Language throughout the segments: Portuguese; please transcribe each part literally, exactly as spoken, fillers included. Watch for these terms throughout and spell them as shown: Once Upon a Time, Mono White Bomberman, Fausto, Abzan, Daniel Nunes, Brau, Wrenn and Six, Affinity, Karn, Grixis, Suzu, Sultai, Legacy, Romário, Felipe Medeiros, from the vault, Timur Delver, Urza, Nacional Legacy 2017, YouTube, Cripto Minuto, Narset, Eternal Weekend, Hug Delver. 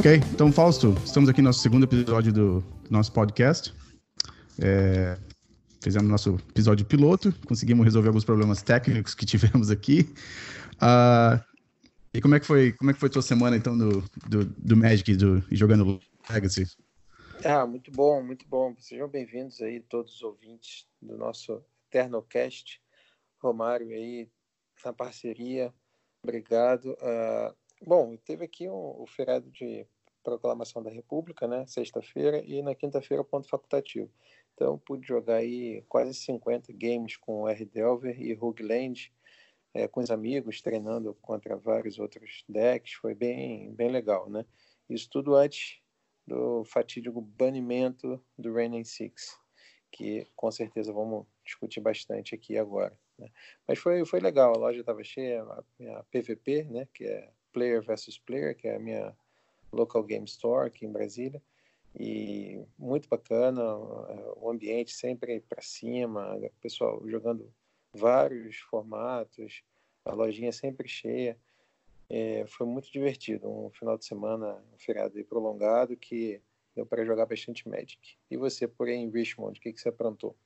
Ok, então Fausto, estamos aqui no nosso segundo episódio do nosso podcast. É, fizemos nosso episódio piloto, conseguimos resolver alguns problemas técnicos que tivemos aqui. Uh, e como é que foi? Como é que foi a tua semana então do, do, do Magic do, e jogando Legacy? Ah, muito bom, muito bom. Sejam bem-vindos aí todos os ouvintes do nosso EternoCast. Romário aí na parceria. Obrigado. Uh, bom, teve aqui um, o feriado de Proclamação da República, né? Sexta-feira, e na quinta-feira ponto facultativo. Então pude jogar aí quase cinquenta games com o Hug Delver e Rogue Land, é, com os amigos, treinando contra vários outros decks. Foi bem, bem legal, né? Isso tudo antes do fatídico banimento do Reigning seis, que com certeza vamos discutir bastante aqui agora, né? Mas foi, foi legal, a loja estava cheia, a minha P V P, né, que é Player versus Player, que é a minha local game store aqui em Brasília, e muito bacana, o ambiente sempre para cima, o pessoal jogando vários formatos, a lojinha sempre cheia. É, foi muito divertido, um final de semana, um feriado prolongado que deu para jogar bastante Magic. E você, porém, em Richmond, o que, que você aprontou?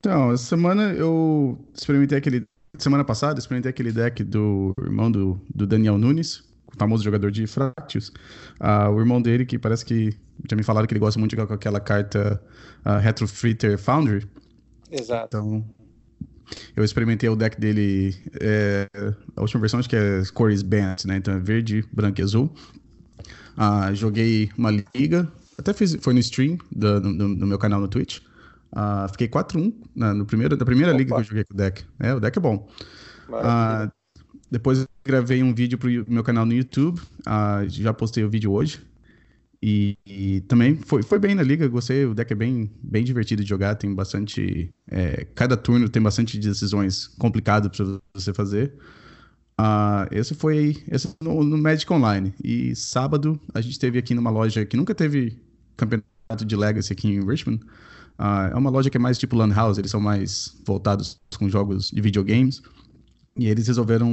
Então, essa semana eu experimentei aquele... Semana passada eu experimentei aquele deck do irmão do, do Daniel Nunes, o famoso jogador de Fractious. Uh, o irmão dele, que parece que... Já me falaram que ele gosta muito de jogar com aquela carta uh, Retro Fritter Foundry. Exato. Então... Eu experimentei o deck dele, é, a última versão acho que é Corey's Band, né? Então é verde, branco e azul. Ah, joguei uma liga, até fiz, foi no stream do, do, do meu canal no Twitch. Ah, fiquei quatro a um na, no primeiro, na primeira Opa. liga que eu joguei com o deck. É, o deck é bom. Ah, depois eu gravei um vídeo pro meu canal no YouTube, ah, já postei o vídeo hoje. E, e também foi, foi bem na liga, gostei, o deck é bem, bem divertido de jogar, tem bastante... É, cada turno tem bastante decisões complicadas para você fazer. Uh, esse foi esse no, no Magic Online. E sábado a gente teve aqui numa loja que nunca teve campeonato de Legacy aqui em Richmond. Uh, é uma loja que é mais tipo Lan House, eles são mais voltados com jogos de videogames. E eles resolveram...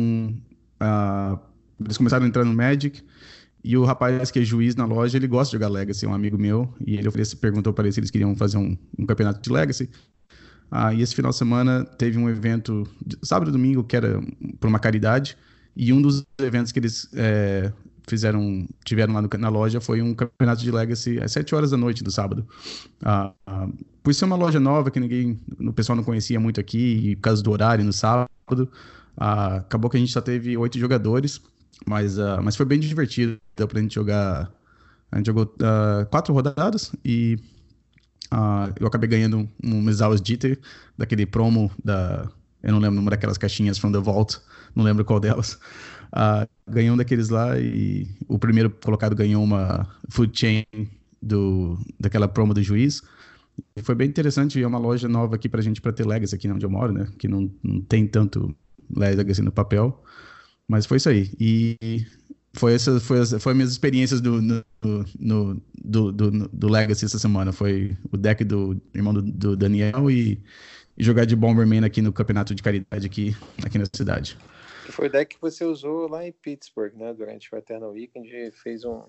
Uh, eles começaram a entrar no Magic... E o rapaz que é juiz na loja, ele gosta de jogar Legacy, é um amigo meu. E ele oferece, perguntou para ele se eles queriam fazer um, um campeonato de Legacy. Ah, e esse final de semana teve um evento, sábado e domingo, que era por uma caridade. E um dos eventos que eles é, fizeram, tiveram lá no, na loja foi um campeonato de Legacy às sete horas da noite do sábado. Ah, por ser uma loja nova que ninguém, o pessoal não conhecia muito aqui, e por causa do horário no sábado, ah, acabou que a gente só teve oito jogadores. Mas, uh, mas foi bem divertido, deu pra gente jogar, a gente jogou uh, quatro rodadas e uh, eu acabei ganhando um Mesaus Dieter, daquele promo da, eu não lembro o número daquelas caixinhas From the Vault, não lembro qual delas, uh, ganhei um daqueles lá e o primeiro colocado ganhou uma food chain do, daquela promo do juiz. E foi bem interessante, é uma loja nova aqui pra gente, pra ter Legacy aqui onde eu moro, né, que não, não tem tanto Legacy no papel. Mas foi isso aí. E foi essas foi, foi as minhas experiências do, no, no, do, do, do Legacy essa semana. Foi o deck do irmão do, do Daniel e, e jogar de Bomberman aqui no campeonato de caridade aqui, aqui na cidade. Foi o deck que você usou lá em Pittsburgh, né? Durante o Eternal Weekend, fez um,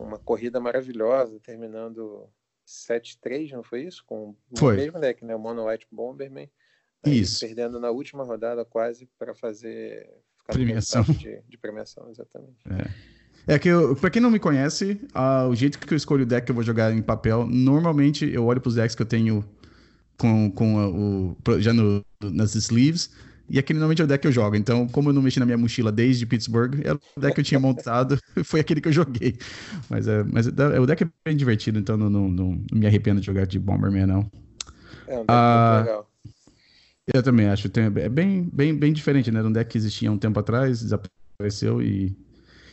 uma corrida maravilhosa, terminando sete a três, não foi isso? Com foi. O mesmo deck, né? O Mono White Bomberman. Isso. Perdendo na última rodada quase para fazer... Premiação. De, de premiação, exatamente. É, é que eu, pra quem não me conhece, uh, o jeito que eu escolho o deck que eu vou jogar em papel, normalmente eu olho pros decks que eu tenho com, com a, o, já no, nas sleeves, e aquele normalmente é o deck que eu jogo. Então, como eu não mexi na minha mochila desde Pittsburgh, era o deck que eu tinha montado, foi aquele que eu joguei. Mas, é, mas é, o deck é bem divertido, então não, não, não me arrependo de jogar de Bomberman, não. É um deck uh, muito legal. Eu também acho, é bem, bem, bem diferente, né? Era um deck que existia há um tempo atrás, desapareceu e...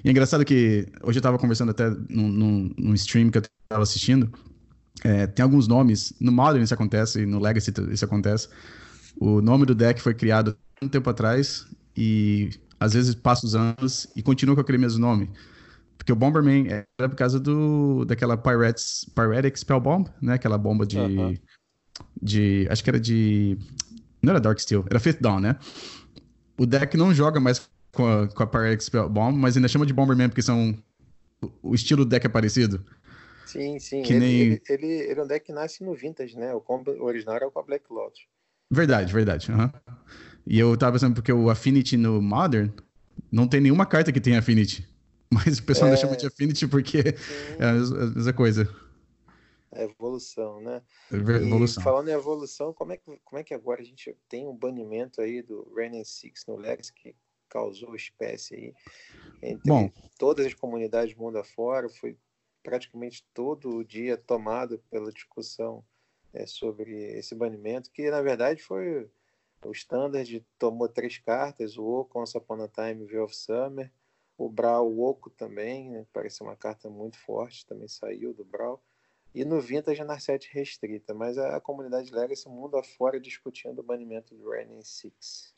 e é engraçado que hoje eu tava conversando até num, num, num stream que eu tava assistindo, é, tem alguns nomes, no Modern isso acontece e no Legacy isso acontece, o nome do deck foi criado há um tempo atrás e às vezes passa os anos e continua com aquele mesmo nome. Porque o Bomberman era por causa do, daquela Pirates, Piratic Spell Bomb, né? Aquela bomba de... Uh-huh. de acho que era de... Não era Dark Steel, era Fifth Dawn, né? O deck não joga mais com a, com a Pyrex Bomb, mas ainda chama de Bomberman porque são o estilo do deck é parecido? Sim, sim. Que ele, nem... ele, ele, ele é um deck que nasce no Vintage, né? O combo original é com a Black Lotus. Verdade, verdade. Uhum. E eu tava pensando, porque o Affinity no Modern não tem nenhuma carta que tenha Affinity. Mas o pessoal é... ainda chama de Affinity porque sim. É a mesma coisa. É evolução, né? É evolução. E falando em evolução, como é, que, como é que agora a gente tem um banimento aí do Reigning seis no Legacy que causou espécie aí entre Bom, todas as comunidades do mundo afora? Foi praticamente todo o dia tomado pela discussão é, sobre esse banimento, que na verdade foi o Standard, tomou três cartas, o Oco, Once Upon a Time, Veil of Summer, o Brau, o Oco também, né? Pareceu uma carta muito forte, também saiu do Brau. E no Vintage na sete restrita, mas a, a comunidade Legacy, mundo afora, discutindo o banimento do Reigning seis.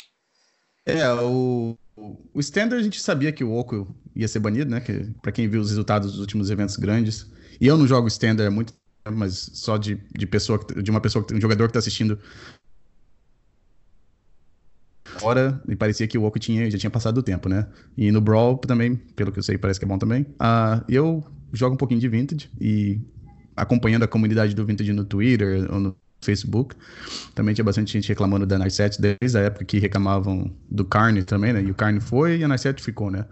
É, o, o Standard a gente sabia que o Oco ia ser banido, né? Que, pra quem viu os resultados dos últimos eventos grandes. E eu não jogo Standard há muito tempo, mas só de, de, pessoa, de uma pessoa, um jogador que tá assistindo. Fora, e parecia que o Oco tinha, já tinha passado do tempo, né? E no Brawl também, pelo que eu sei, parece que é bom também. Uh, eu jogo um pouquinho de Vintage e... acompanhando a comunidade do Vintage no Twitter ou no Facebook. Também tinha bastante gente reclamando da Narset desde a época que reclamavam do Karn também, né? E o Karn foi e a Narset ficou, né?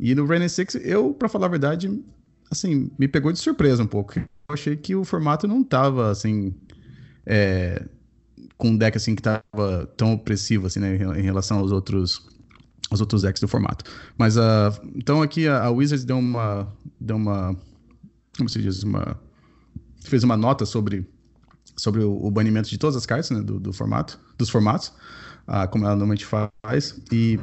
E no Wrenn and Six, eu, pra falar a verdade, assim, me pegou de surpresa um pouco. Eu achei que o formato não tava, assim, é, com um deck, assim, que tava tão opressivo, assim, né? Em relação aos outros... aos outros decks do formato. Mas, uh, então aqui a, a Wizards deu uma... deu uma... como se diz? Uma... fez uma nota sobre, sobre o, o banimento de todas as cartas, né, do, do formato, dos formatos, uh, como ela normalmente faz, e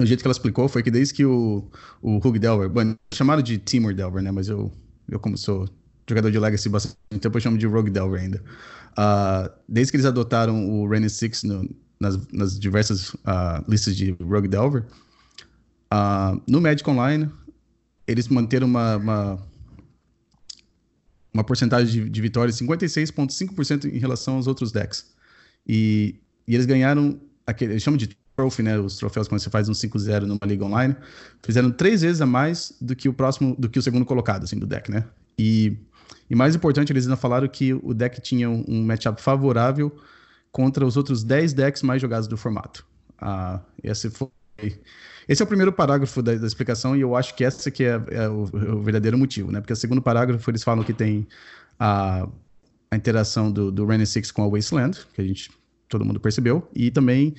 o jeito que ela explicou foi que desde que o, o Hug Delver, chamaram de Timur Delver, né, mas eu, eu como sou jogador de Legacy bastante tempo, eu chamo de Rogue Delver ainda, uh, desde que eles adotaram o Reigning seis nas, nas diversas uh, listas de Rogue Delver, uh, no Magic Online, eles manteram uma... uma uma porcentagem de, de vitória de cinquenta e seis vírgula cinco por cento em relação aos outros decks. E, e eles ganharam, aquele, eles chamam de trophy, né, os troféus quando você faz um cinco zero numa liga online, fizeram três vezes a mais do que o próximo, do que o segundo colocado, assim, do deck, né? E, e mais importante, eles ainda falaram que o deck tinha um, um matchup favorável contra os outros dez decks mais jogados do formato. Ah, esse foi... Esse é o primeiro parágrafo da, da explicação e eu acho que essa que é, é, o, é o verdadeiro motivo, né? Porque o segundo parágrafo eles falam que tem a, a interação do, do Reigning seis com a Wasteland, que a gente, todo mundo percebeu, e também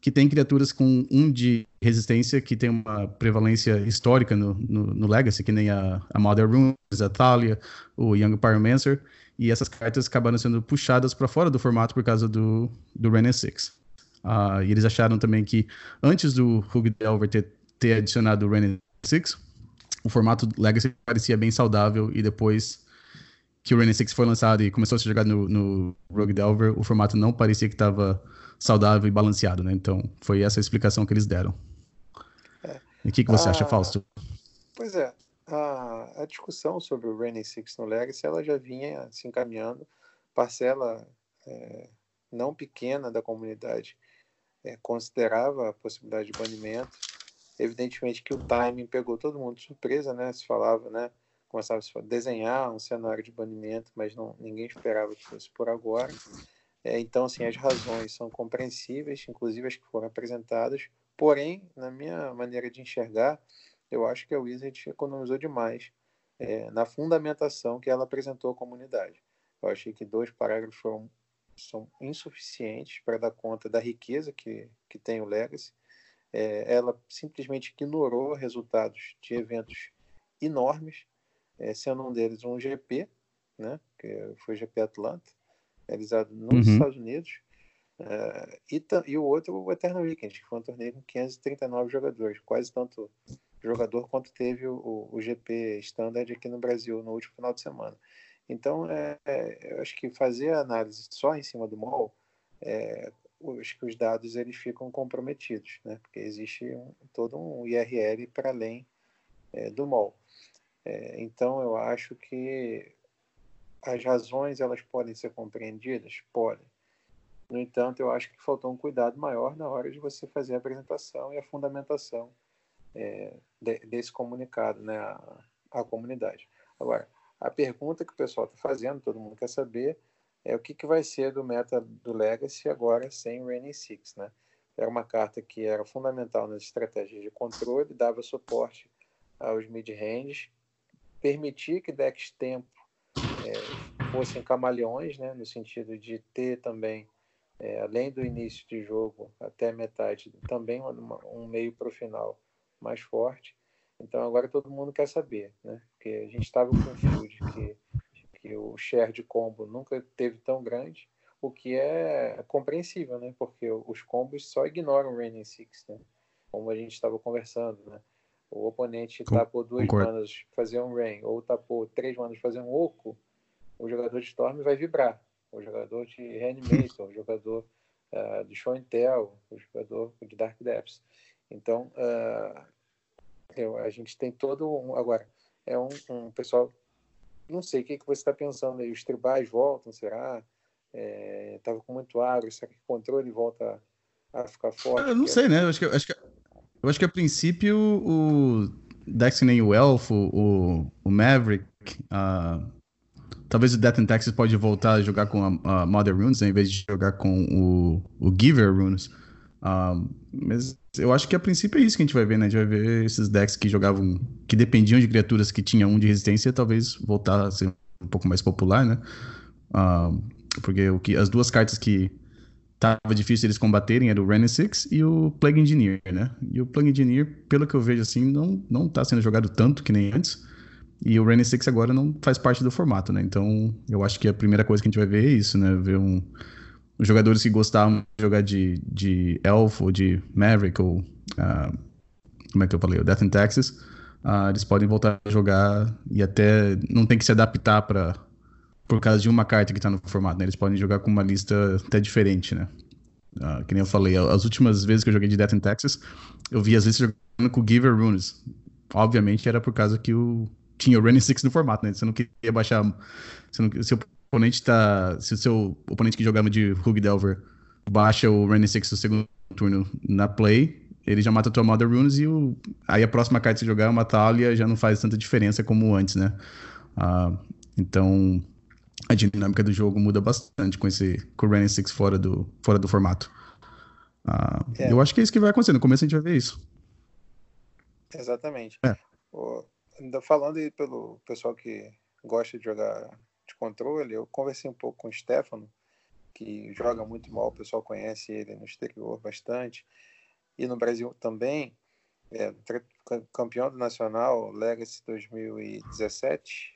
que tem criaturas com um de resistência que tem uma prevalência histórica no, no, no Legacy, que nem a, a Mother Runes, a Thalia, o Young Pyromancer, e essas cartas acabaram sendo puxadas para fora do formato por causa do, do Reigning seis. Uh, e eles acharam também que antes do Hug Delver ter, ter adicionado o Reigning seis, o formato Legacy parecia bem saudável e depois que o Reigning seis foi lançado e começou a ser jogado no, no Rogue Delver, o formato não parecia que estava saudável e balanceado, né? Então foi essa a explicação que eles deram. É. E o que, que você ah, acha, Fausto? Pois é, a, a discussão sobre o Reigning seis no Legacy ela já vinha se encaminhando, parcela é, não pequena da comunidade É, considerava a possibilidade de banimento. Evidentemente que o timing pegou todo mundo de surpresa, né? Se falava, né? Começava a desenhar um cenário de banimento, mas não, ninguém esperava que fosse por agora. É, então, assim, as razões são compreensíveis, inclusive as que foram apresentadas. Porém, na minha maneira de enxergar, eu acho que a Wizard economizou demais é, na fundamentação que ela apresentou à comunidade. Eu achei que dois parágrafos foram são insuficientes para dar conta da riqueza que, que tem o Legacy. É, ela simplesmente ignorou resultados de eventos enormes, é, sendo um deles um G P, né, que foi o G P Atlanta, realizado nos uhum. Estados Unidos, uh, e, e o outro o Eternal Weekend, que foi um torneio com quinhentos e trinta e nove jogadores, quase tanto jogador quanto teve o, o G P Standard aqui no Brasil no último final de semana. Então, é, eu acho que fazer a análise só em cima do mall, é, acho que os dados eles ficam comprometidos, né? Porque existe um, todo um I R L para além é, do mall. É, então, eu acho que as razões elas podem ser compreendidas? Podem. No entanto, eu acho que faltou um cuidado maior na hora de você fazer a apresentação e a fundamentação é, de, desse comunicado, né, à, à comunidade. Agora, a pergunta que o pessoal está fazendo, todo mundo quer saber, é o que, que vai ser do meta do Legacy agora sem Reigning seis, né? Era uma carta que era fundamental nas estratégias de controle, dava suporte aos mid-ranges, permitia que decks tempo é, fossem camaleões, né, no sentido de ter também, é, além do início de jogo até metade, também uma, um meio para o final mais forte. Então agora todo mundo quer saber, né? Porque a gente estava com o field que, que o share de combo nunca teve tão grande, o que é compreensível, né? Porque os combos só ignoram o Reigning seis, né? Como a gente estava conversando, né? O oponente tapou duas manas fazer um Rain, ou tapou três manas fazer um Oco, o jogador de Storm vai vibrar. O jogador de Reanimator, o jogador uh, de Show and Tell, o jogador de Dark Depths. Então, uh, eu, a gente tem todo um... Agora, é um, um pessoal... Não sei, o que, que você está pensando aí? Os tribais voltam, será? É, tava com muito agro, será que controle volta a ficar forte? Eu não sei, é... né? Eu acho que... Acho que... Eu acho que a princípio o Dex, nem o Elf, o, o Maverick, uh, talvez o Death and Taxes pode voltar a jogar com a, a Mother Runes, né, em vez de jogar com o, o Giver Runes. Uh, mas eu acho que a princípio é isso que a gente vai ver, né? A gente vai ver esses decks que jogavam, que dependiam de criaturas que tinham um de resistência, talvez voltar a ser um pouco mais popular, né? Uh, porque o que, as duas cartas que tava difícil eles combaterem era o Wrenn and Six e o Plague Engineer, né? E o Plague Engineer, pelo que eu vejo assim, não, não tá sendo jogado tanto que nem antes. E o Wrenn and Six agora não faz parte do formato, né? Então, eu acho que a primeira coisa que a gente vai ver é isso, né? Ver um... os jogadores que gostavam de jogar de, de Elf ou de Maverick ou... Uh, como é que eu falei? O Death and Taxes. Uh, eles podem voltar a jogar e até não tem que se adaptar para... por causa de uma carta que tá no formato, né? Eles podem jogar com uma lista até diferente, né? Uh, que nem eu falei, as últimas vezes que eu joguei de Death and Taxes, eu vi as listas jogando com Giver Runes. Obviamente era por causa que o... tinha o Reigning seis no formato, né? Você não queria baixar... Você não... Se o oponente tá... Se o seu oponente que jogava de Hug Delver baixa o Reigning seis no segundo turno na play, ele já mata a tua Mother Runes e o... aí a próxima carta que você jogar é uma Thalia, já não faz tanta diferença como antes, né? Uh, então... a dinâmica do jogo muda bastante com, esse, com o Reigning seis fora do, fora do formato. Uh, é. Eu acho que é isso que vai acontecer. No começo a gente vai ver isso. Exatamente. É. O, falando aí pelo pessoal que gosta de jogar de controle, eu conversei um pouco com o Stefano, que joga muito mal, o pessoal conhece ele no exterior bastante, e no Brasil também, é, campeão do Nacional Legacy dois mil e dezessete,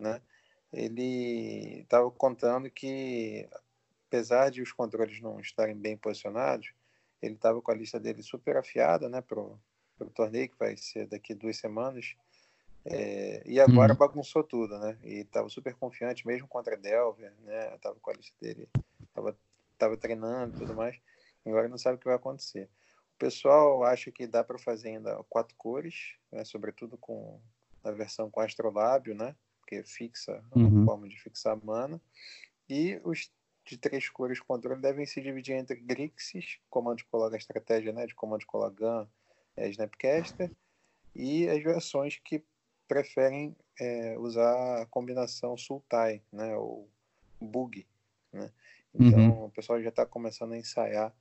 né? Ele estava contando que, apesar de os controles não estarem bem posicionados, ele estava com a lista dele super afiada, né, para o torneio, que vai ser daqui duas semanas, é, e agora uhum. bagunçou tudo, né, e estava super confiante, mesmo contra Delver, né, estava com a lista dele, estava treinando e tudo mais, agora não sabe o que vai acontecer. O pessoal acha que dá para fazer ainda quatro cores, né, sobretudo com a versão com astrolábio, né, porque fixa, uma uhum. forma de fixar a mana, e os de três cores controle devem se dividir entre Grixis, comando de colar da estratégia, né, de comando de colar Gun, é, Snapcaster, e as versões que preferem é, usar a combinação Sultai, né, ou Bug, né? Então uhum. o pessoal já está começando a ensaiar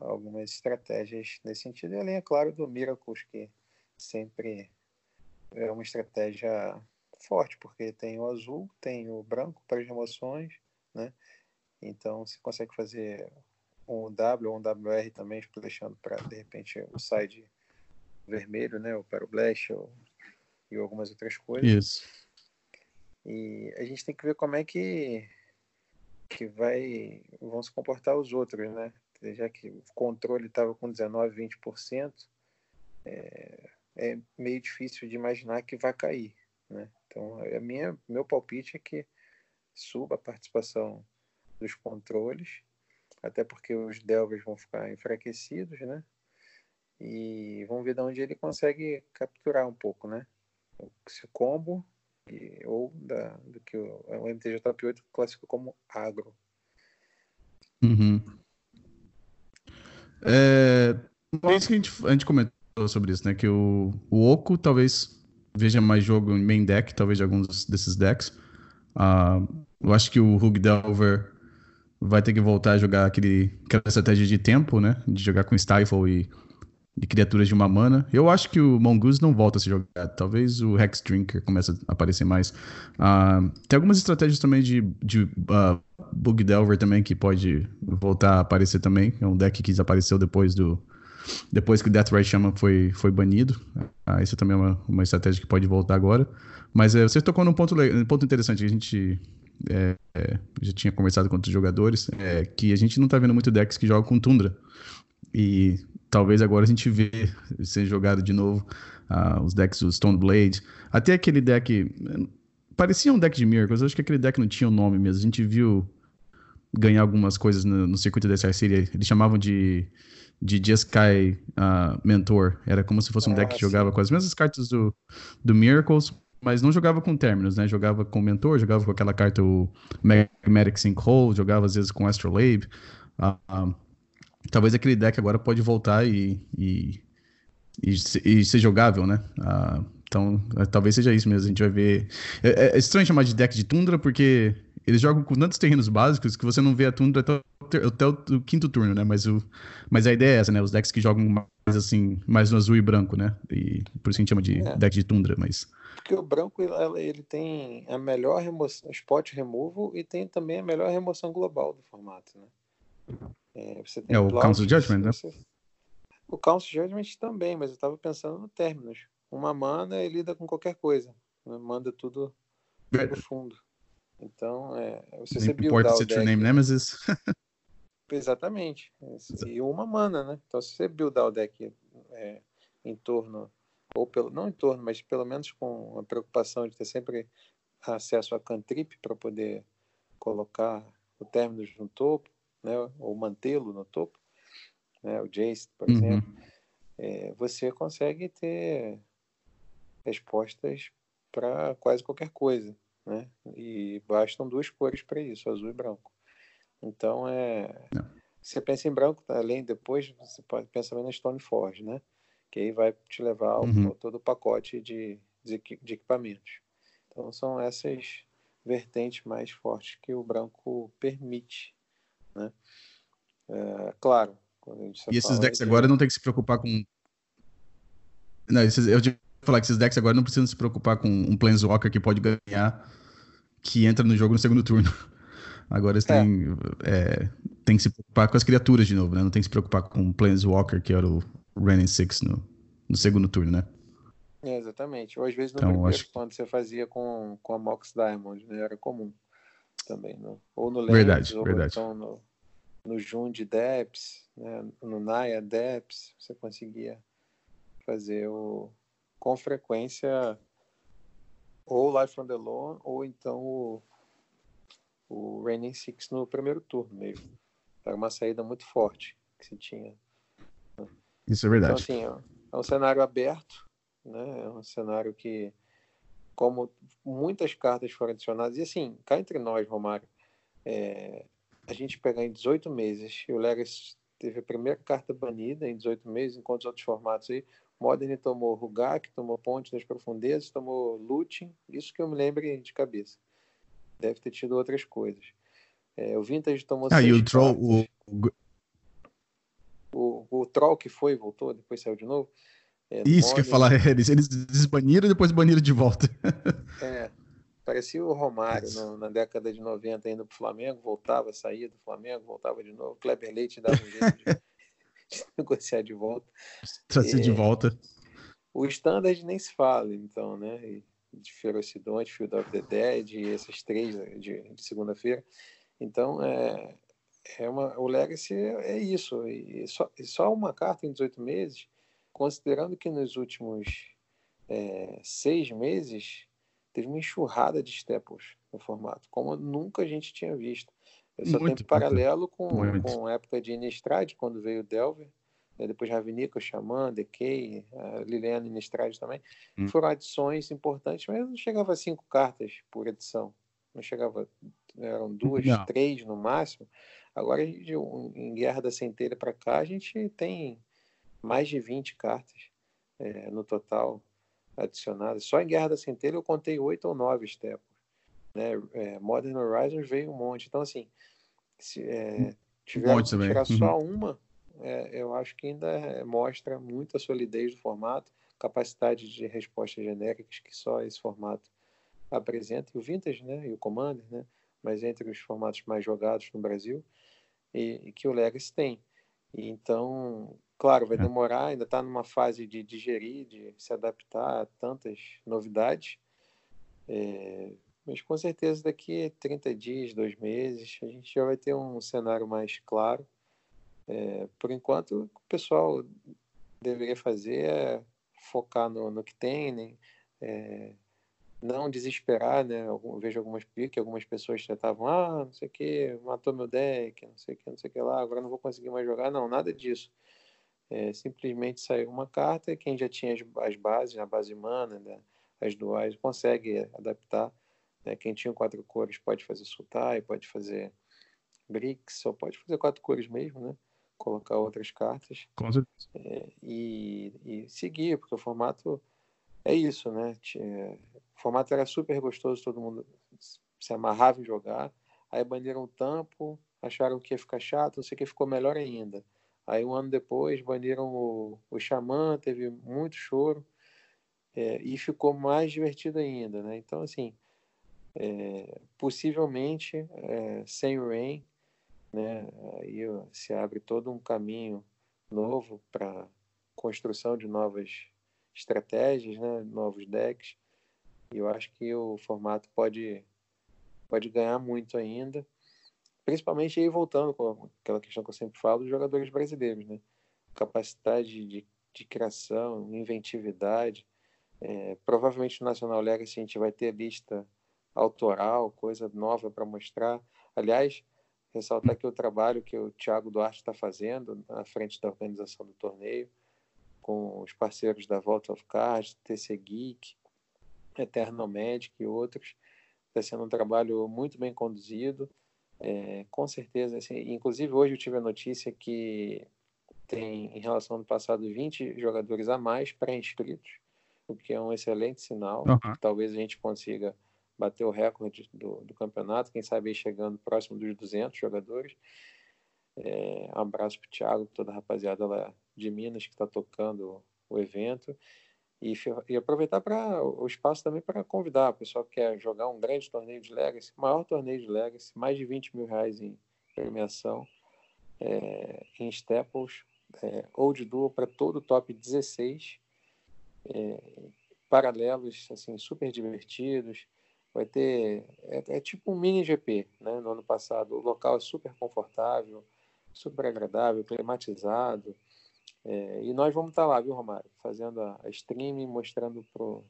algumas estratégias nesse sentido, e além, é claro, do Miracles, que sempre é uma estratégia forte, porque tem o azul, tem o branco para as remoções, né? Então você consegue fazer um W ou um W R também, splashando para, de repente, o side vermelho, né? Ou para o Blast, ou... e algumas outras coisas. Isso. E a gente tem que ver como é que, que vai... vão se comportar os outros, né? Já que o controle estava com dezenove por cento, vinte por cento, é... é meio difícil de imaginar que vai cair, né? Então, a minha, meu palpite é que suba a participação dos controles, até porque os Delvers vão ficar enfraquecidos, né? E vamos ver de onde ele consegue capturar um pouco, né? Esse combo, e, ou da, do que o, o M T J P oito classificou como agro. Uhum. É, é isso que a gente, a gente comentou falou sobre isso, né? Que o, o Oco talvez veja mais jogo em main deck, talvez de alguns desses decks. Uh, eu acho que o Hug Delver vai ter que voltar a jogar aquele, aquela estratégia de tempo, né? De jogar com Stifle e, e criaturas de uma mana. Eu acho que o Mongoose não volta a se jogar. Talvez o Hex Drinker comece a aparecer mais. Uh, tem algumas estratégias também de, de uh, Bug Delver também que pode voltar a aparecer também. É um deck que desapareceu depois do... Depois que o Death Ray Shaman foi, foi banido. Ah, isso também é uma, uma estratégia que pode voltar agora. Mas é, você tocou num ponto, um ponto interessante. A gente é, é, já tinha conversado com outros jogadores, é, que a gente não está vendo muito decks que jogam com Tundra. E talvez agora a gente vê ser jogado de novo ah, os decks do Stoneblade. Até aquele deck... Parecia um deck de Miracles. Eu acho que aquele deck não tinha o um nome mesmo. A gente viu ganhar algumas coisas no, no circuito da S R C. Eles chamavam de... de Jeskai uh, Mentor. Era como se fosse um ah, deck que jogava sim. com as mesmas cartas do, do Miracles, mas não jogava com términos, né? Jogava com Mentor, jogava com aquela carta o Magmatic Sinkhole, jogava às vezes com Astrolabe. Uh, um, talvez aquele deck agora pode voltar e, e, e, e ser jogável, né? Uh, então, talvez seja isso mesmo. A gente vai ver... É, é estranho chamar de deck de Tundra, porque eles jogam com tantos terrenos básicos que você não vê a Tundra até até o, o quinto turno, né? Mas, o, mas a ideia é essa, né? Os decks que jogam mais assim, mais no azul e branco, né? E por isso a gente chama de é. deck de Tundra, mas... Porque o branco, ele, ele tem a melhor remoção, spot removal, e tem também a melhor remoção global do formato, né? É, você tem é o Cloud, Council Judgment, você, né? O Council Judgment também, mas eu tava pensando no Terminus. Uma mana, ele lida com qualquer coisa. Né? Manda tudo pro fundo. Então, é... Você não importa se é True Name Nemesis... Exatamente. E uma mana, né? Então, se você buildar o deck é, em torno, ou pelo, não em torno, mas pelo menos com a preocupação de ter sempre acesso a cantrip para poder colocar o Terminus no topo, né? Ou mantê-lo no topo, né? O Jace, por uhum. exemplo, é, você consegue ter respostas para quase qualquer coisa, né? E bastam duas cores para isso, azul e branco. Então, é... você pensa em branco, além depois, você pode pensar na Stoneforge, né? Que aí vai te levar ao, uhum. todo o pacote de, de equipamentos. Então, são essas vertentes mais fortes que o branco permite, né? É, claro. Quando a gente e esses decks de... agora não tem que se preocupar com... Não, esses... eu tinha que falar que esses decks agora não precisam se preocupar com um Planeswalker que pode ganhar, que entra no jogo no segundo turno. Agora eles têm, é. É, têm que se preocupar com as criaturas de novo, né? Não tem que se preocupar com o Planeswalker, que era o Reigning seis no, no segundo turno, né? É, exatamente. Ou às vezes no então, primeiro, acho... quando você fazia com, com a Mox Diamond, né? Era comum também. No, ou no Lens, verdade, ou verdade. Então no, no Jund Depths, né? No Naya Depths, você conseguia fazer o, com frequência ou Life from the Lawn, ou então o o Reigning seis no primeiro turno mesmo. Era uma saída muito forte que se tinha. Isso é verdade. Então, assim, é um cenário aberto, né? É um cenário que, como muitas cartas foram adicionadas, e assim, cá entre nós, Romário, é, a gente pegar em dezoito meses, e o Legacy teve a primeira carta banida em dezoito meses, enquanto os outros formatos aí, Modern tomou Rugak, tomou Ponte das Profundezas, tomou Looting, isso que eu me lembro de cabeça. Deve ter tido outras coisas. É, o Vintage tomou... Ah, e o Troll... O... O, o Troll que foi, voltou, depois saiu de novo. É, isso Modern, que eu ia falar, eles, eles desbaniram e depois baniram de volta. É, parecia o Romário no, na década de noventa indo pro Flamengo, voltava, saía do Flamengo, voltava de novo. Kleber Leite dava um jeito de, de negociar de volta. Trazer é, de volta. O Standard nem se fala, então, né? E, de Ferocidonte, Field of the Dead e essas três de, de segunda-feira. Então, é, é uma, o Legacy é isso. E só, e só uma carta em dezoito meses, considerando que nos últimos é, seis meses teve uma enxurrada de staples no formato, como nunca a gente tinha visto. Eu só muito, tenho paralelo com, com a época de Innistrad, quando veio o Delver, depois Ravnica, Xamã, Decay, Liliana Innistrad também, hum. foram adições importantes, mas não chegava a cinco cartas por edição, não chegava, eram duas, não. três no máximo. Agora, em Guerra da Centelha para cá, a gente tem mais de vinte cartas, é, no total adicionadas. Só em Guerra da Centelha eu contei oito ou nove stepos, né? É, Modern Horizons veio um monte. Então, assim, se é, tiver que tirar uhum. só uma, é, eu acho que ainda mostra muito a solidez do formato, capacidade de respostas genéricas que só esse formato apresenta, e o Vintage, né, e o Commander, né, mas entre os formatos mais jogados no Brasil, e, e que o Legacy tem. E então, claro, vai demorar, ainda está numa fase de digerir, de se adaptar a tantas novidades, é, mas com certeza daqui a trinta dias, dois meses, a gente já vai ter um cenário mais claro. É, por enquanto, o que o pessoal deveria fazer é focar no, no que tem, né? É, não desesperar, né? Eu vejo algumas, que algumas pessoas já estavam, ah, não sei o que, matou meu deck, não sei o que, não sei o que lá, agora não vou conseguir mais jogar. Não, nada disso. É, simplesmente saiu uma carta e quem já tinha as, as bases, a base mana, né? As duais, consegue adaptar. Né? Quem tinha quatro cores pode fazer Sultai, pode fazer Bricks, só pode fazer quatro cores mesmo, né? Colocar outras cartas. Com certeza. É, e, e seguir, porque o formato é isso, né? Tinha... O formato era super gostoso, todo mundo se amarrava em jogar. Aí baniram o tampo, acharam que ia ficar chato, não sei o que, ficou melhor ainda. Aí um ano depois baniram o, o Xamã, teve muito choro, é, e ficou mais divertido ainda, né? Então, assim, é, possivelmente, é, sem o Wrenn, né? Aí se abre todo um caminho novo para construção de novas estratégias, né? Novos decks. E eu acho que o formato pode, pode ganhar muito ainda. Principalmente aí voltando com aquela questão que eu sempre falo dos jogadores brasileiros, né? Capacidade de, de criação, inventividade. É, provavelmente no Nacional Legacy a gente vai ter lista autoral, coisa nova para mostrar. Aliás, ressaltar aqui o trabalho que o Thiago Duarte está fazendo na frente da organização do torneio, com os parceiros da Vault of Cards, T C Geek, Eternal Magic e outros. Está sendo um trabalho muito bem conduzido, é, com certeza. Assim, inclusive, hoje eu tive a notícia que tem, em relação ao ano passado, vinte jogadores a mais pré-inscritos, o que é um excelente sinal. Uhum. Talvez a gente consiga bater o recorde do, do campeonato, quem sabe aí chegando próximo dos duzentos jogadores. É, um abraço para o Thiago, toda a rapaziada lá de Minas que está tocando o evento. E, e aproveitar pra, o espaço também para convidar o pessoal que quer jogar um grande torneio de Legacy, maior torneio de Legacy, mais de vinte mil reais em premiação, é, em Staples, é, ou de duo, para todo o top dezesseis, é, paralelos assim, super divertidos. Vai ter, é, é tipo um mini G P, né? No ano passado, o local é super confortável, super agradável, climatizado. É, e nós vamos estar lá, viu, Romário? Fazendo a, a stream, mostrando pro,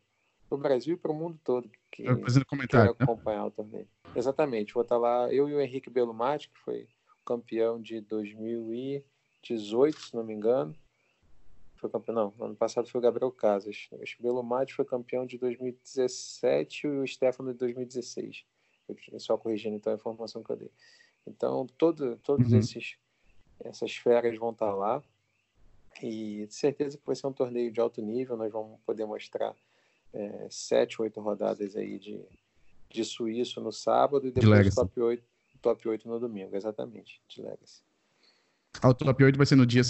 pro Brasil e pro mundo todo que quer acompanhar, né, o torneio. Exatamente, vou estar lá, eu e o Henrique Belumati, que foi campeão de dois mil e dezoito, se não me engano. Foi campeão, não, ano passado foi o Gabriel Casas. O Belumati foi campeão de dois mil e dezessete e o Stefano de dois mil e dezesseis. Eu, só corrigindo então a informação que eu dei. Então, todo, todos uhum. esses, essas feras vão estar lá. E de certeza que vai ser um torneio de alto nível. Nós vamos poder mostrar é, sete, oito rodadas aí de, de suíço no sábado e depois top oito, top oito no domingo, exatamente, de Legacy. Ah, o top oito vai ser no dia,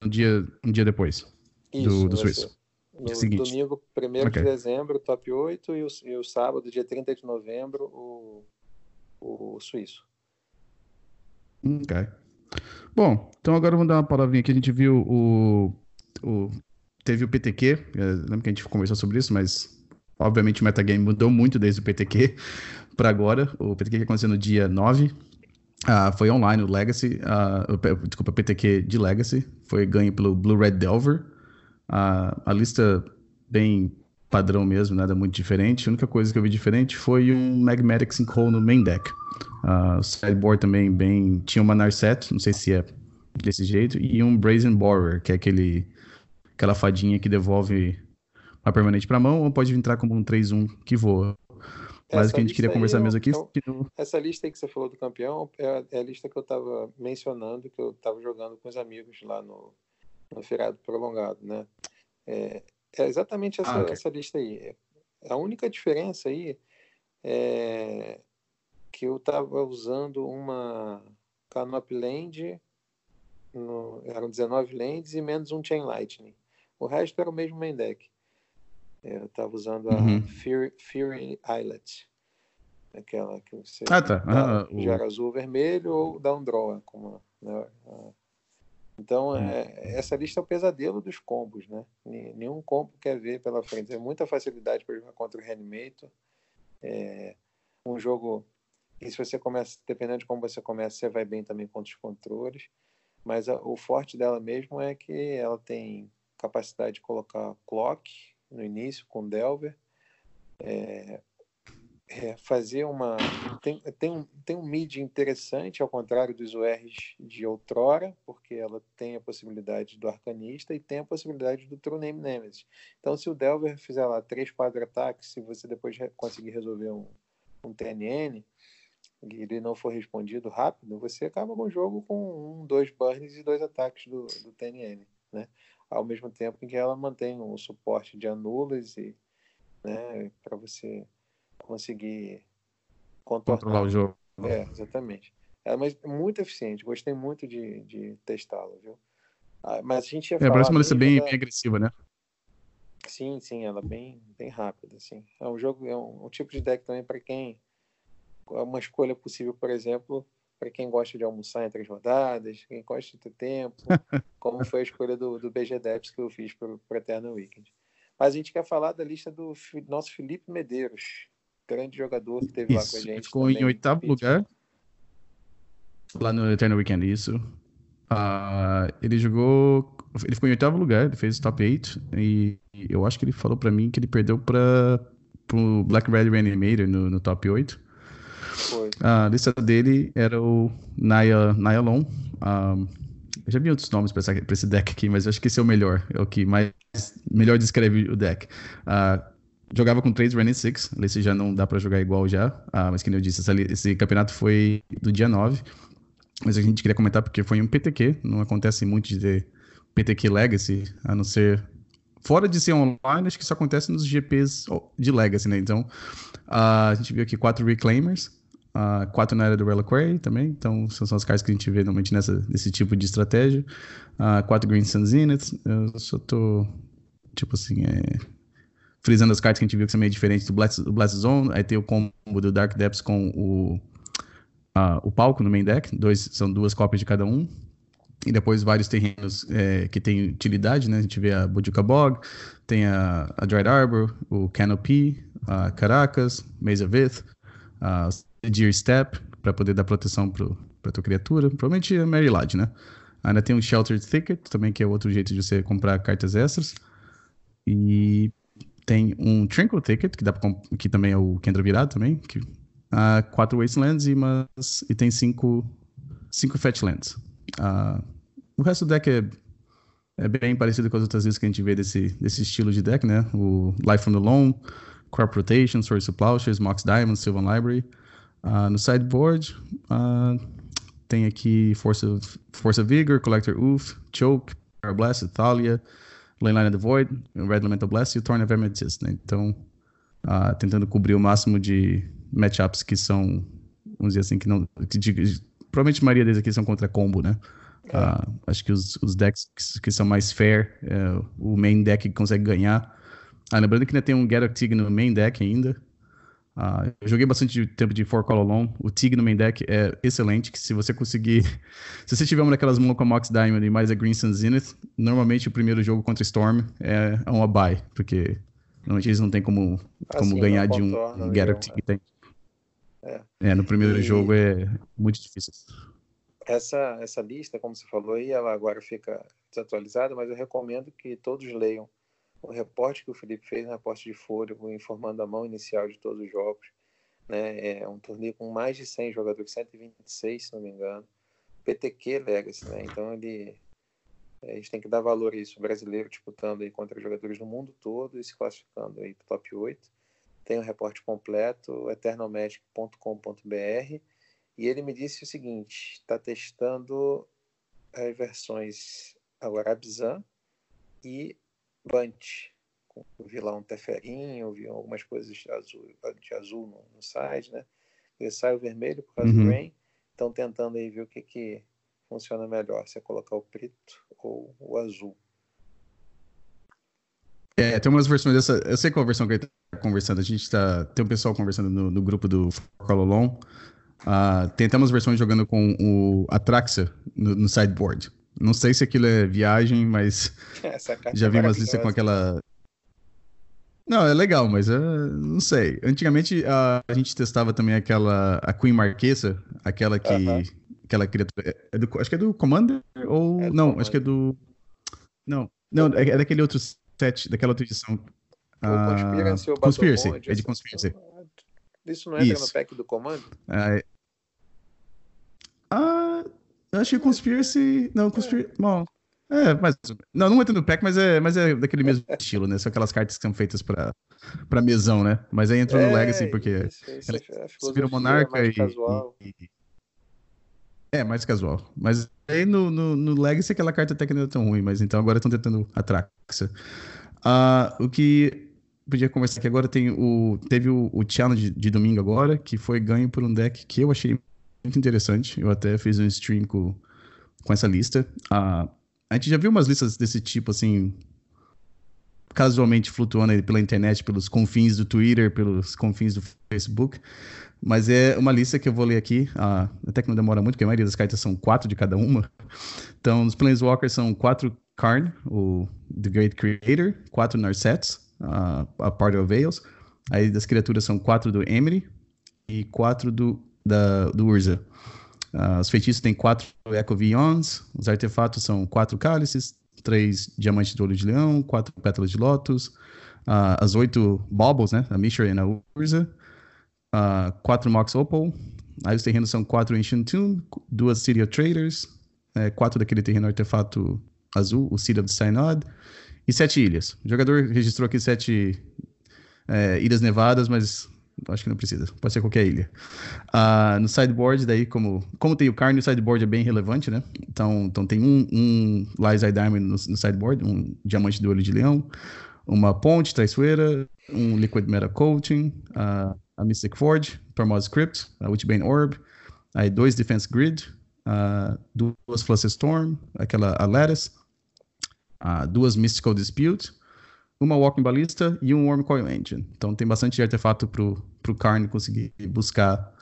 no dia, um dia depois. Isso, do, do suíço. No dia seguinte. Domingo, primeiro okay. de dezembro, o top oito, e o, e o sábado, dia trinta de novembro, o, o suíço. Ok. Bom, então agora vamos dar uma palavrinha aqui. A gente viu o... o teve o P T Q, lembro que a gente conversou sobre isso, mas obviamente o metagame mudou muito desde o P T Q para agora. O P T Q que aconteceu no dia nove, uh, foi online o Legacy, uh, desculpa, o P T Q de Legacy, foi ganho pelo Blue Red Delver. Uh, a lista bem padrão mesmo, nada muito diferente. A única coisa que eu vi diferente foi um Magmatic Sinkhole no main deck. Uh, o sideboard também bem... Tinha uma Narset, não sei se é desse jeito, e um Brazen Borrower, que é aquele, aquela fadinha que devolve uma permanente pra mão, ou pode entrar como um três um que voa. Mas o que a gente queria conversar eu, mesmo aqui... Eu, eu, essa lista aí que você falou do campeão é a, é a lista que eu tava mencionando, que eu tava jogando com os amigos lá no, no feriado prolongado, né? É, é exatamente essa, ah, okay. essa lista aí. A única diferença aí é que eu estava usando uma Canopy Land, no, eram dezenove lands e menos um Chain Lightning. O resto era o mesmo main deck. Eu estava usando a uhum. Fury, Fury Islet. Aquela que você ah, tá. dá, ah, gera o... azul vermelho ou dá um draw. Como, né? Então, é. É, essa lista é o pesadelo dos combos, né? Nenhum combo quer ver pela frente. Tem muita facilidade para jogar contra o Reanimator. É um jogo... E se você começa, dependendo de como você começa, você vai bem também contra os controles. Mas a, o forte dela mesmo é que ela tem capacidade de colocar clock no início com Delver. É... É, fazer uma... Tem, tem, um, tem um mid interessante, ao contrário dos U Rs de outrora, porque ela tem a possibilidade do Arcanista e tem a possibilidade do True Name Nemesis. Então, se o Delver fizer lá três, quatro ataques, se você depois conseguir resolver um, um T N N e ele não for respondido rápido, você acaba com o jogo com um, dois burns e dois ataques do, do T N N, né? Ao mesmo tempo em que ela mantém um suporte de anulas e, né, para você... conseguir contornar. Controlar o jogo. É, exatamente. É, mas muito eficiente. Gostei muito de, de testá-la, viu? Ah, mas a gente ia falar... É, parece uma lista bem, da... bem agressiva, né? Sim, sim. Ela é bem, bem rápida, assim. É um jogo, é um, um tipo de deck também para quem... É uma escolha possível, por exemplo, para quem gosta de almoçar em três rodadas, quem gosta de ter tempo, como foi a escolha do, do B G Deps que eu fiz para o Eternal Weekend. Mas a gente quer falar da lista do nosso Felipe Medeiros, grande jogador que teve isso, lá com a gente. Ele ficou também, em oitavo lugar, lá no Eternal Weekend, isso. Uh, ele jogou... Ele ficou em oitavo lugar, ele fez o top oito, e eu acho que ele falou pra mim que ele perdeu pra, pro Black Red Reanimator no, no top oito. Foi. A lista dele era o Naya, Naya Long. Um, eu já vi outros nomes pra, essa, pra esse deck aqui, mas eu acho que esse é o melhor, é o que mais... melhor descreve o deck. Uh, jogava com três Reigning seis, esse já não dá pra jogar igual já, uh, mas que nem eu disse, essa, esse campeonato foi do dia nove, mas a gente queria comentar porque foi um P T Q, não acontece muito de ter P T Q Legacy, a não ser, fora de ser online, acho que só acontece nos G Ps de Legacy, né? Então, uh, a gente viu aqui quatro Reclaimers, Uh, quatro na área do Reliquary também, então são, são as cartas que a gente vê normalmente nessa, nesse tipo de estratégia. Uh, quatro Green Sun Zenith, eu só tô, tipo assim, é... frisando as cartas que a gente viu que são meio diferentes do Blast, do Blast Zone. Aí tem o combo do Dark Depths com o, uh, o palco no main deck, dois, são duas cópias de cada um. E depois vários terrenos é, que tem utilidade, né? A gente vê a Bojuka Bog, tem a, a Dried Arbor, o Canopy, a Caracas, Mesa Vith, a Deer Step, para poder dar proteção para tua criatura. Provavelmente é Mary Lodge, né? Ainda tem um Sheltered Thicket, também, que é outro jeito de você comprar cartas extras. E tem um Tranquil Thicket, que, dá pra comp- que também é o Kendra virado também. Que, uh, quatro Wastelands e, mas, e tem cinco, cinco Fetchlands. Uh, o resto do deck é, é bem parecido com as outras vezes que a gente vê desse, desse estilo de deck, né? O Life from the Loam, Crop Rotation, Source of Plowshares, Mox Diamonds, Sylvan Library. Uh, no sideboard, uh, tem aqui Force of, Force of Vigor, Collector Oof, Choke, Parablast, Thalia, Leyline of the Void, Red Elemental Blast e o Thorn of Amethyst, né? Então, uh, tentando cobrir o máximo de matchups que são, vamos dizer assim, que não... Que, de, provavelmente a maioria deles aqui são contra combo, né? Uh, acho que os, os decks que, que são mais fair, uh, o main deck que consegue ganhar. Ah, lembrando que ainda tem um Gaddock Tig no main deck ainda. Uh, eu joguei bastante tempo de Four Call Alone. O Tig no main deck é excelente, que se você conseguir... se você tiver uma daquelas Mocha Mox Diamond e mais a Green Sun Zenith, normalmente o primeiro jogo contra Storm é uma bye, porque normalmente eles não tem como, como assim, ganhar de um, um Gaddock Tig. É. É. é, no primeiro e... jogo é muito difícil. Essa, essa lista, como você falou aí, ela agora fica desatualizada, mas eu recomendo que todos leiam o reporte que o Felipe fez, um reporte de fôlego, informando a mão inicial de todos os jogos, né? É um torneio com mais de cem jogadores, cento e vinte e seis, se não me engano, P T Q Legacy, né? Então ele, a gente tem que dar valor a isso, o brasileiro disputando aí contra jogadores do mundo todo e se classificando aí para o top oito. Tem o um reporte completo, eternal magic ponto com ponto b r, e ele me disse o seguinte, está testando as versões agora Abzan e Plant, vi lá um teferinho, vi algumas coisas de azul, de azul no, no site, né? Ele sai o vermelho por causa uhum. do Wrenn. Estão tentando aí ver o que, que funciona melhor, se é colocar o preto ou o azul. É, tem umas versões dessa. Eu sei qual versão que a gente tá conversando. A gente tá. Tem um pessoal conversando no, no grupo do Cololon. Uh, tem até umas versões jogando com o Atraxa no, no sideboard. Não sei se aquilo é viagem, mas essa carta já vi umas listas com aquela... Não, é legal, mas uh, não sei. Antigamente uh, a gente testava também aquela... A Queen Marquesa, aquela que... Uh-huh. Aquela criatura... É do, acho que é do Commander ou... É do não, Commander. Acho que é do... Não, não é, é daquele outro set, daquela outra edição. Uh, ou Conspiracy, ou é de Conspiracy. Isso não entra Isso. no pack do Commander? Ah... Uh, uh, Eu acho que Conspiracy... Não, Conspiracy... Bom, é, mas... Não, não entra no pack, mas é, mas é daquele mesmo estilo, né? São aquelas cartas que são feitas pra, pra mesão, né? Mas aí entrou é, no Legacy, porque... Isso, isso, ela virou monarca é mais e... Casual. E, e... É, mais casual. Mas aí no, no, no Legacy aquela carta até que não é tão ruim, mas então agora estão tentando a Traxa. Uh, o que... Podia conversar aqui agora, tem o... Teve o, o challenge de domingo agora, que foi ganho por um deck que eu achei... muito interessante, eu até fiz um stream com, com essa lista. Uh, a gente já viu umas listas desse tipo, assim, casualmente flutuando aí pela internet, pelos confins do Twitter, pelos confins do Facebook, mas é uma lista que eu vou ler aqui, uh, até que não demora muito, porque a maioria das cartas são quatro de cada uma. Então, os Planeswalkers são quatro Karn, o The Great Creator, quatro Narsets, uh, a Party of Veils, aí das criaturas são quatro do Emery e quatro do Da, do Urza. Uh, os feitiços tem quatro Ecovions, os artefatos são quatro cálices, três diamantes de olho de leão, quatro pétalas de lótus, uh, as oito baubles, né? A Mishra e a Urza, uh, quatro Mox Opal, aí os terrenos são quatro Ancient Tomb, duas City of Traders, é, quatro daquele terreno artefato azul, o Seed of Synod, e sete ilhas. O jogador registrou aqui sete é, ilhas nevadas, mas acho que não precisa, pode ser qualquer ilha. Uh, no sideboard, daí, como, como tem o Karn, o sideboard é bem relevante, né? Então, então tem um, um Lysae Diamond no, no sideboard, um Diamante do Olho de Leão, uma Ponte Traiçoeira, um Liquid Meta Coating, uh, a Mystic Forge, Tormod Crypt, a Witchbane Orb, aí dois Defense Grid, uh, duas Flush Storm, aquela a Lattice, uh, duas Mystical Dispute, uma Walking Ballista e um Worm Coil Engine. Então tem bastante artefato pro, pro Karn conseguir buscar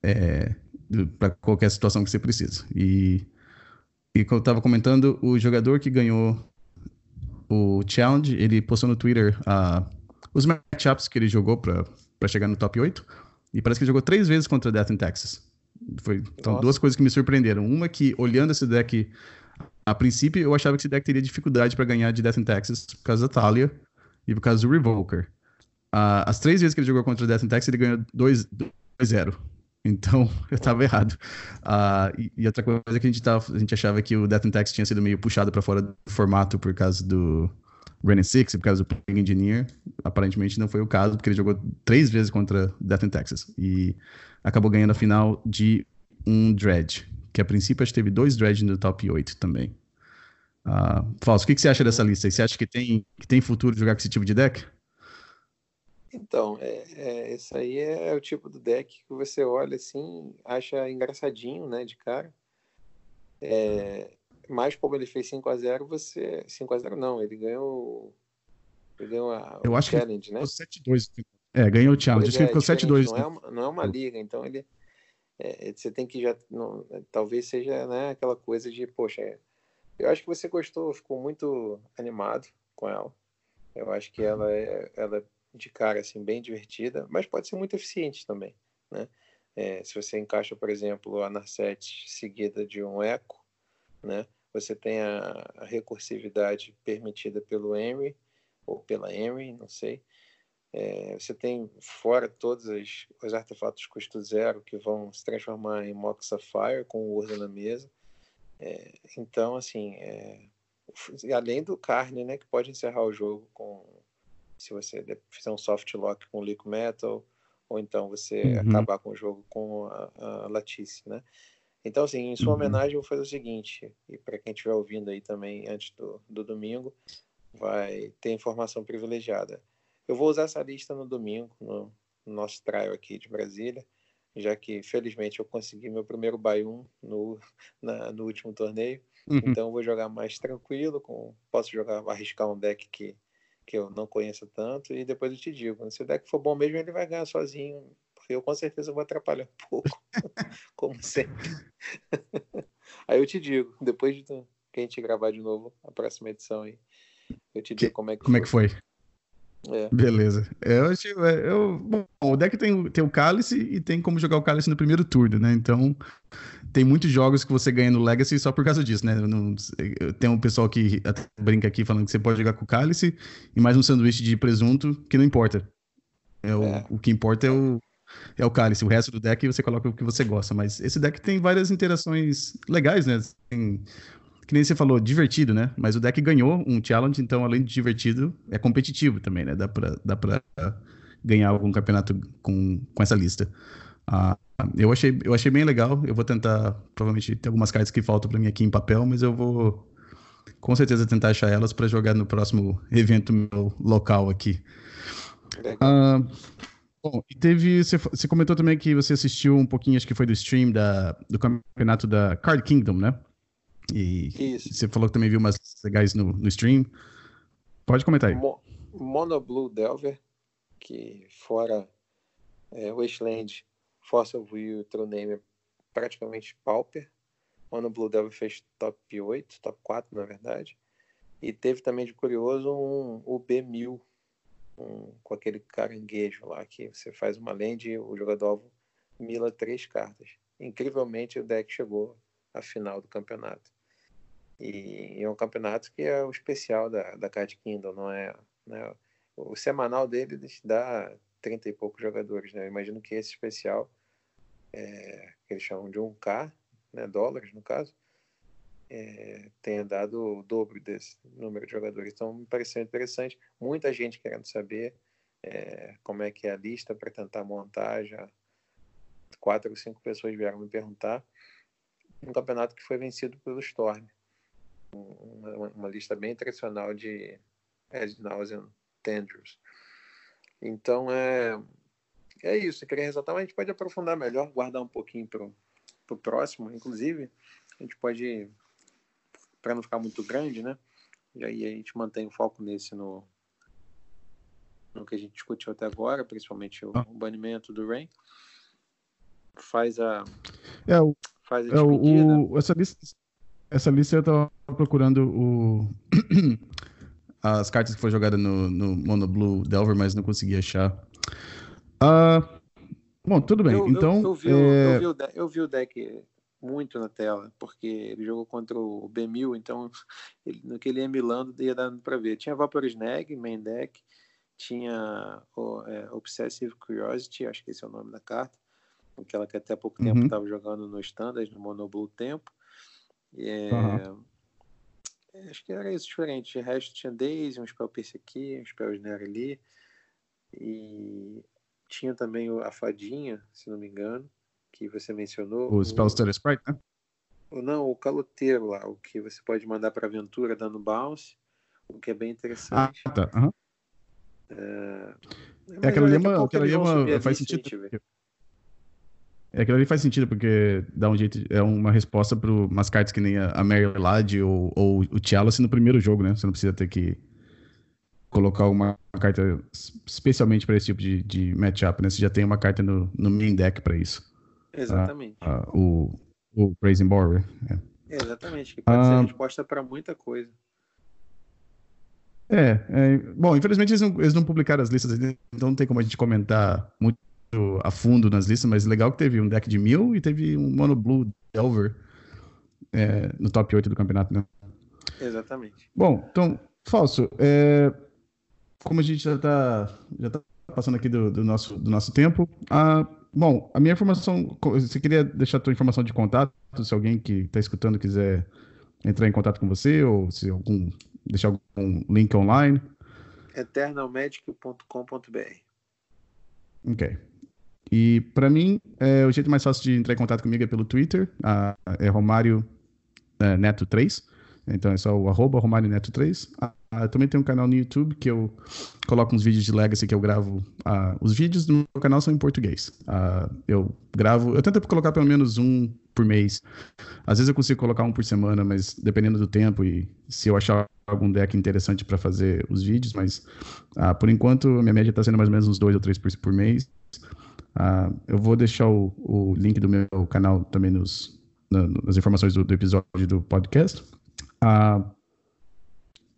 é, para qualquer situação que você precisa. E, e como eu estava comentando, o jogador que ganhou o challenge, ele postou no Twitter uh, os matchups que ele jogou para chegar no top oito. E parece que ele jogou três vezes contra Death and Taxes. Foi, então, Nossa. duas coisas que me surpreenderam. Uma que, olhando esse deck... A princípio, eu achava que esse deck teria dificuldade para ganhar de Death and Taxes por causa da Thalia e por causa do Revoker. Uh, as três vezes que ele jogou contra o Death and Taxes, ele ganhou dois a zero. Então, eu tava errado. Uh, e, e outra coisa que a gente, tava, a gente achava que o Death and Taxes tinha sido meio puxado para fora do formato por causa do Wrenn and Six, por causa do Plague Engineer. Aparentemente não foi o caso, porque ele jogou três vezes contra Death and Taxes. E acabou ganhando a final de um Dredge. Que a princípio acho que teve dois Dredge no top oito também. Uh, Fausto, o que, que você acha dessa lista? Você acha que tem, que tem futuro de jogar com esse tipo de deck? Então, é, é, esse aí é o tipo do deck que você olha assim, acha engraçadinho, né, de cara. É, mas como ele fez cinco a zero, você... cinco a zero não, ele ganhou ele ganhou a, Eu o acho challenge, que né? sete a dois. É, ganhou o challenge. Acho que ficou sete a dois. Não, né? é uma, não é uma liga, então ele... É, você tem que já, não, talvez seja, né, aquela coisa de, poxa, eu acho que você gostou, ficou muito animado com ela. Eu acho que ela é, ela é de cara, assim, bem divertida, mas pode ser muito eficiente também, né? É, se você encaixa, por exemplo, a Narset seguida de um Eco, né? Você tem a, a recursividade permitida pelo Emery, ou pela Emery, não sei. É, você tem fora todos os, os artefatos custo zero que vão se transformar em Mox Sapphire com o Urza na mesa. É, então, assim, é, além do Karn, né, que pode encerrar o jogo com, se você fizer um soft lock com Liquid Metal, ou então você uhum. acabar com o jogo com a, a Latice, né? Então, assim, em sua uhum. homenagem eu vou fazer o seguinte, e para quem estiver ouvindo aí também antes do, do domingo, vai ter informação privilegiada. Eu vou usar essa lista no domingo, no, no nosso trial aqui de Brasília, já que, felizmente, eu consegui meu primeiro buy-in no, no último torneio. Uhum. Então, eu vou jogar mais tranquilo, com, posso jogar, arriscar um deck que, que eu não conheço tanto, e depois eu te digo. Se o deck for bom mesmo, ele vai ganhar sozinho, porque eu, com certeza, vou atrapalhar um pouco, como sempre. Aí eu te digo, depois de que a gente gravar de novo, a próxima edição aí, eu te digo que, como é que como foi. É que foi? É. Beleza. Eu, eu, eu, bom, o deck tem, tem o Cálice e tem como jogar o Cálice no primeiro turno, né? Então, tem muitos jogos que você ganha no Legacy só por causa disso, né? Não, tem um pessoal que brinca aqui falando que você pode jogar com o Cálice e mais um sanduíche de presunto, que não importa. É o, é. o que importa é o, é o Cálice. O resto do deck você coloca o que você gosta. Mas esse deck tem várias interações legais, né? Tem... Que nem você falou, divertido, né? Mas o deck ganhou um challenge, então além de divertido, é competitivo também, né? Dá pra, dá pra ganhar algum campeonato com, com essa lista. Uh, eu, achei, eu achei bem legal, eu vou tentar, provavelmente tem algumas cartas que faltam pra mim aqui em papel, mas eu vou com certeza tentar achar elas pra jogar no próximo evento meu local aqui. Uh, bom, e teve, você, você comentou também que você assistiu um pouquinho, acho que foi do stream da, do campeonato da Card Kingdom, né? E Isso. Você falou que também viu umas legais no, no stream. Pode comentar aí. Mo, Mono Blue Delver, que fora é, Wasteland, Force of Will e True Name é praticamente pauper. Mono Blue Delver fez top oito, top quatro na verdade. E teve também de curioso um U B mil, um, com aquele caranguejo lá que você faz uma land e o jogador alvo mila três cartas. Incrivelmente o deck chegou a final do campeonato. E é um campeonato que é o especial da, da Card Kingdom, não é, né? O semanal dele dá trinta e poucos jogadores, né? Eu imagino que esse especial, é, que eles chamam de um K, né, dólares no caso, é, tenha dado o dobro desse número de jogadores. Então me pareceu interessante. Muita gente querendo saber é, como é que é a lista para tentar montar. Já quatro ou cinco pessoas vieram me perguntar. Um campeonato que foi vencido pelo Storm. Uma, uma lista bem tradicional de Ed Nausen Tendrils. Então, é, é isso. Eu queria ressaltar, mas a gente pode aprofundar melhor, guardar um pouquinho para o próximo. Inclusive, a gente pode, para não ficar muito grande, né? E aí a gente mantém o foco nesse no, no que a gente discutiu até agora, principalmente o, o banimento do Wrenn. Faz a... É, o... Faz a é, o, essa, lista, essa lista eu tava procurando o, as cartas que foi jogada no, no Mono Blue Delver, mas não consegui achar. Uh, bom, tudo bem. Eu, então, eu, eu, vi, é... eu, vi o deck, eu vi o deck muito na tela, porque ele jogou contra o B mil, então ele, no que ele ia milando ia dando pra ver. Tinha Vapor Snag, main deck, tinha o, é, Obsessive Curiosity, acho que esse é o nome da carta. Aquela que até há pouco tempo estava uhum. jogando no Standard, no Mono Blue Tempo. É... Uhum. Acho que era isso diferente. O resto tinha Daisy, um Spell Pierce aqui, um Spell Snare ali. E tinha também a Fadinha, se não me engano, que você mencionou. O Spell Stutter Sprite, né? Não, o Caloteiro lá, o que você pode mandar para aventura dando bounce, o que é bem interessante. Ah, tá. Uhum. É, é aquela lema, aquela lema faz sentido. É, aquilo ali faz sentido, porque dá um jeito, é uma resposta para umas cartas que nem a Mary Ladd ou, ou o Chalice no primeiro jogo, né? Você não precisa ter que colocar uma carta especialmente para esse tipo de, de matchup, né? Você já tem uma carta no, no main deck para isso. Exatamente. Ah, ah, o, o Brazen Borrower. É. Exatamente, que pode ah, ser resposta para muita coisa. É, é, bom, infelizmente eles não, eles não publicaram as listas, então não tem como a gente comentar muito a fundo nas listas, mas legal que teve um deck de mil e teve um Mono Blue Delver é, no top oito do campeonato, né? Exatamente. Bom, então, Fausto, é, como a gente já tá, já tá passando aqui do, do, nosso, do nosso tempo, a, bom, a minha informação, você queria deixar a tua informação de contato, se alguém que tá escutando quiser entrar em contato com você, ou se algum, deixar algum link online. eternal magic ponto com ponto b r. Ok. E para mim, é, o jeito mais fácil de entrar em contato comigo é pelo Twitter, a, é Romário é, Neto três. Então é só o arroba romario neto três. Ah, também tem um canal no YouTube que eu coloco uns vídeos de Legacy que eu gravo. Ah, os vídeos do meu canal são em português. Ah, eu gravo... Eu tento colocar pelo menos um por mês. Às vezes eu consigo colocar um por semana, mas dependendo do tempo e se eu achar algum deck interessante para fazer os vídeos. Mas ah, por enquanto a minha média está sendo mais ou menos uns dois ou três por, por mês. Ah, eu vou deixar o, o link do meu canal também nos, na, nas informações do, do episódio do podcast. Ah,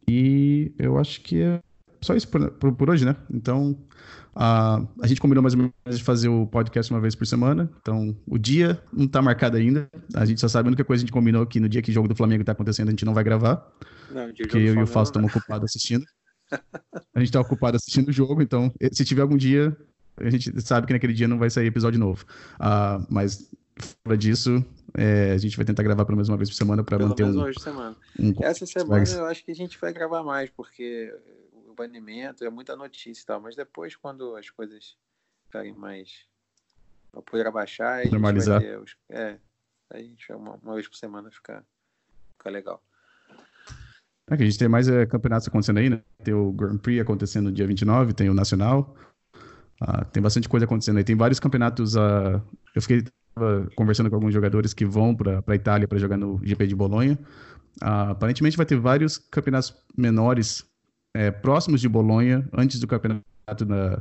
e eu acho que é só isso por, por, por hoje, né? Então, ah, a gente combinou mais ou menos de fazer o podcast uma vez por semana. Então, o dia não tá marcado ainda. A gente só sabe, a única coisa que a gente combinou que no dia que o jogo do Flamengo tá acontecendo, a gente não vai gravar. Não, porque eu e o Fausto estamos ocupados assistindo. A gente tá ocupado assistindo o jogo, então se tiver algum dia, a gente sabe que naquele dia não vai sair episódio novo. Ah, mas... Fora disso, é, a gente vai tentar gravar pelo menos uma vez por semana para manter um... Hoje, semana. um... Essa semana mas... eu acho que a gente vai gravar mais, porque o banimento é muita notícia e tal, mas depois quando as coisas ficarem mais... Eu poder abaixar... A normalizar. Gente vai os... É, a gente vai uma, uma vez por semana ficar, ficar legal. É que a gente tem mais é, campeonatos acontecendo aí, né? Tem o Grand Prix acontecendo no dia vinte e nove, tem o Nacional, ah, tem bastante coisa acontecendo aí. Tem vários campeonatos... Ah, eu fiquei... conversando com alguns jogadores que vão para a Itália para jogar no G P de Bolonha. Uh, aparentemente vai ter vários campeonatos menores é, próximos de Bolonha, antes do campeonato na,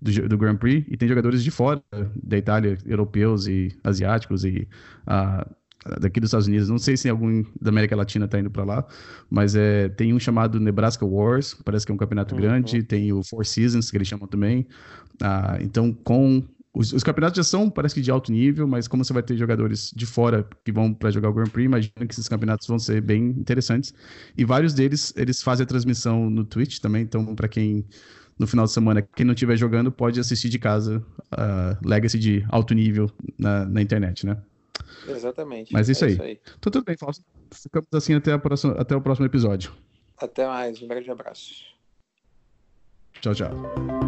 do, do Grand Prix, e tem jogadores de fora da Itália, europeus e asiáticos, e uh, daqui dos Estados Unidos. Não sei se algum da América Latina está indo para lá, mas é, tem um chamado Nebraska Wars, parece que é um campeonato uhum. grande, tem o Four Seasons, que eles chamam também. Uh, então, com... Os, os campeonatos já são, parece que de alto nível, mas como você vai ter jogadores de fora que vão para jogar o Grand Prix, imagino que esses campeonatos vão ser bem interessantes. E vários deles, eles fazem a transmissão no Twitch também, então para quem, no final de semana, quem não estiver jogando, pode assistir de casa a uh, Legacy de alto nível na, na internet, né? Exatamente. Mas é isso aí. Isso aí. Então, tudo bem, Fausto. Ficamos assim até, a próxima, até o próximo episódio. Até mais, um grande abraço. Tchau, tchau.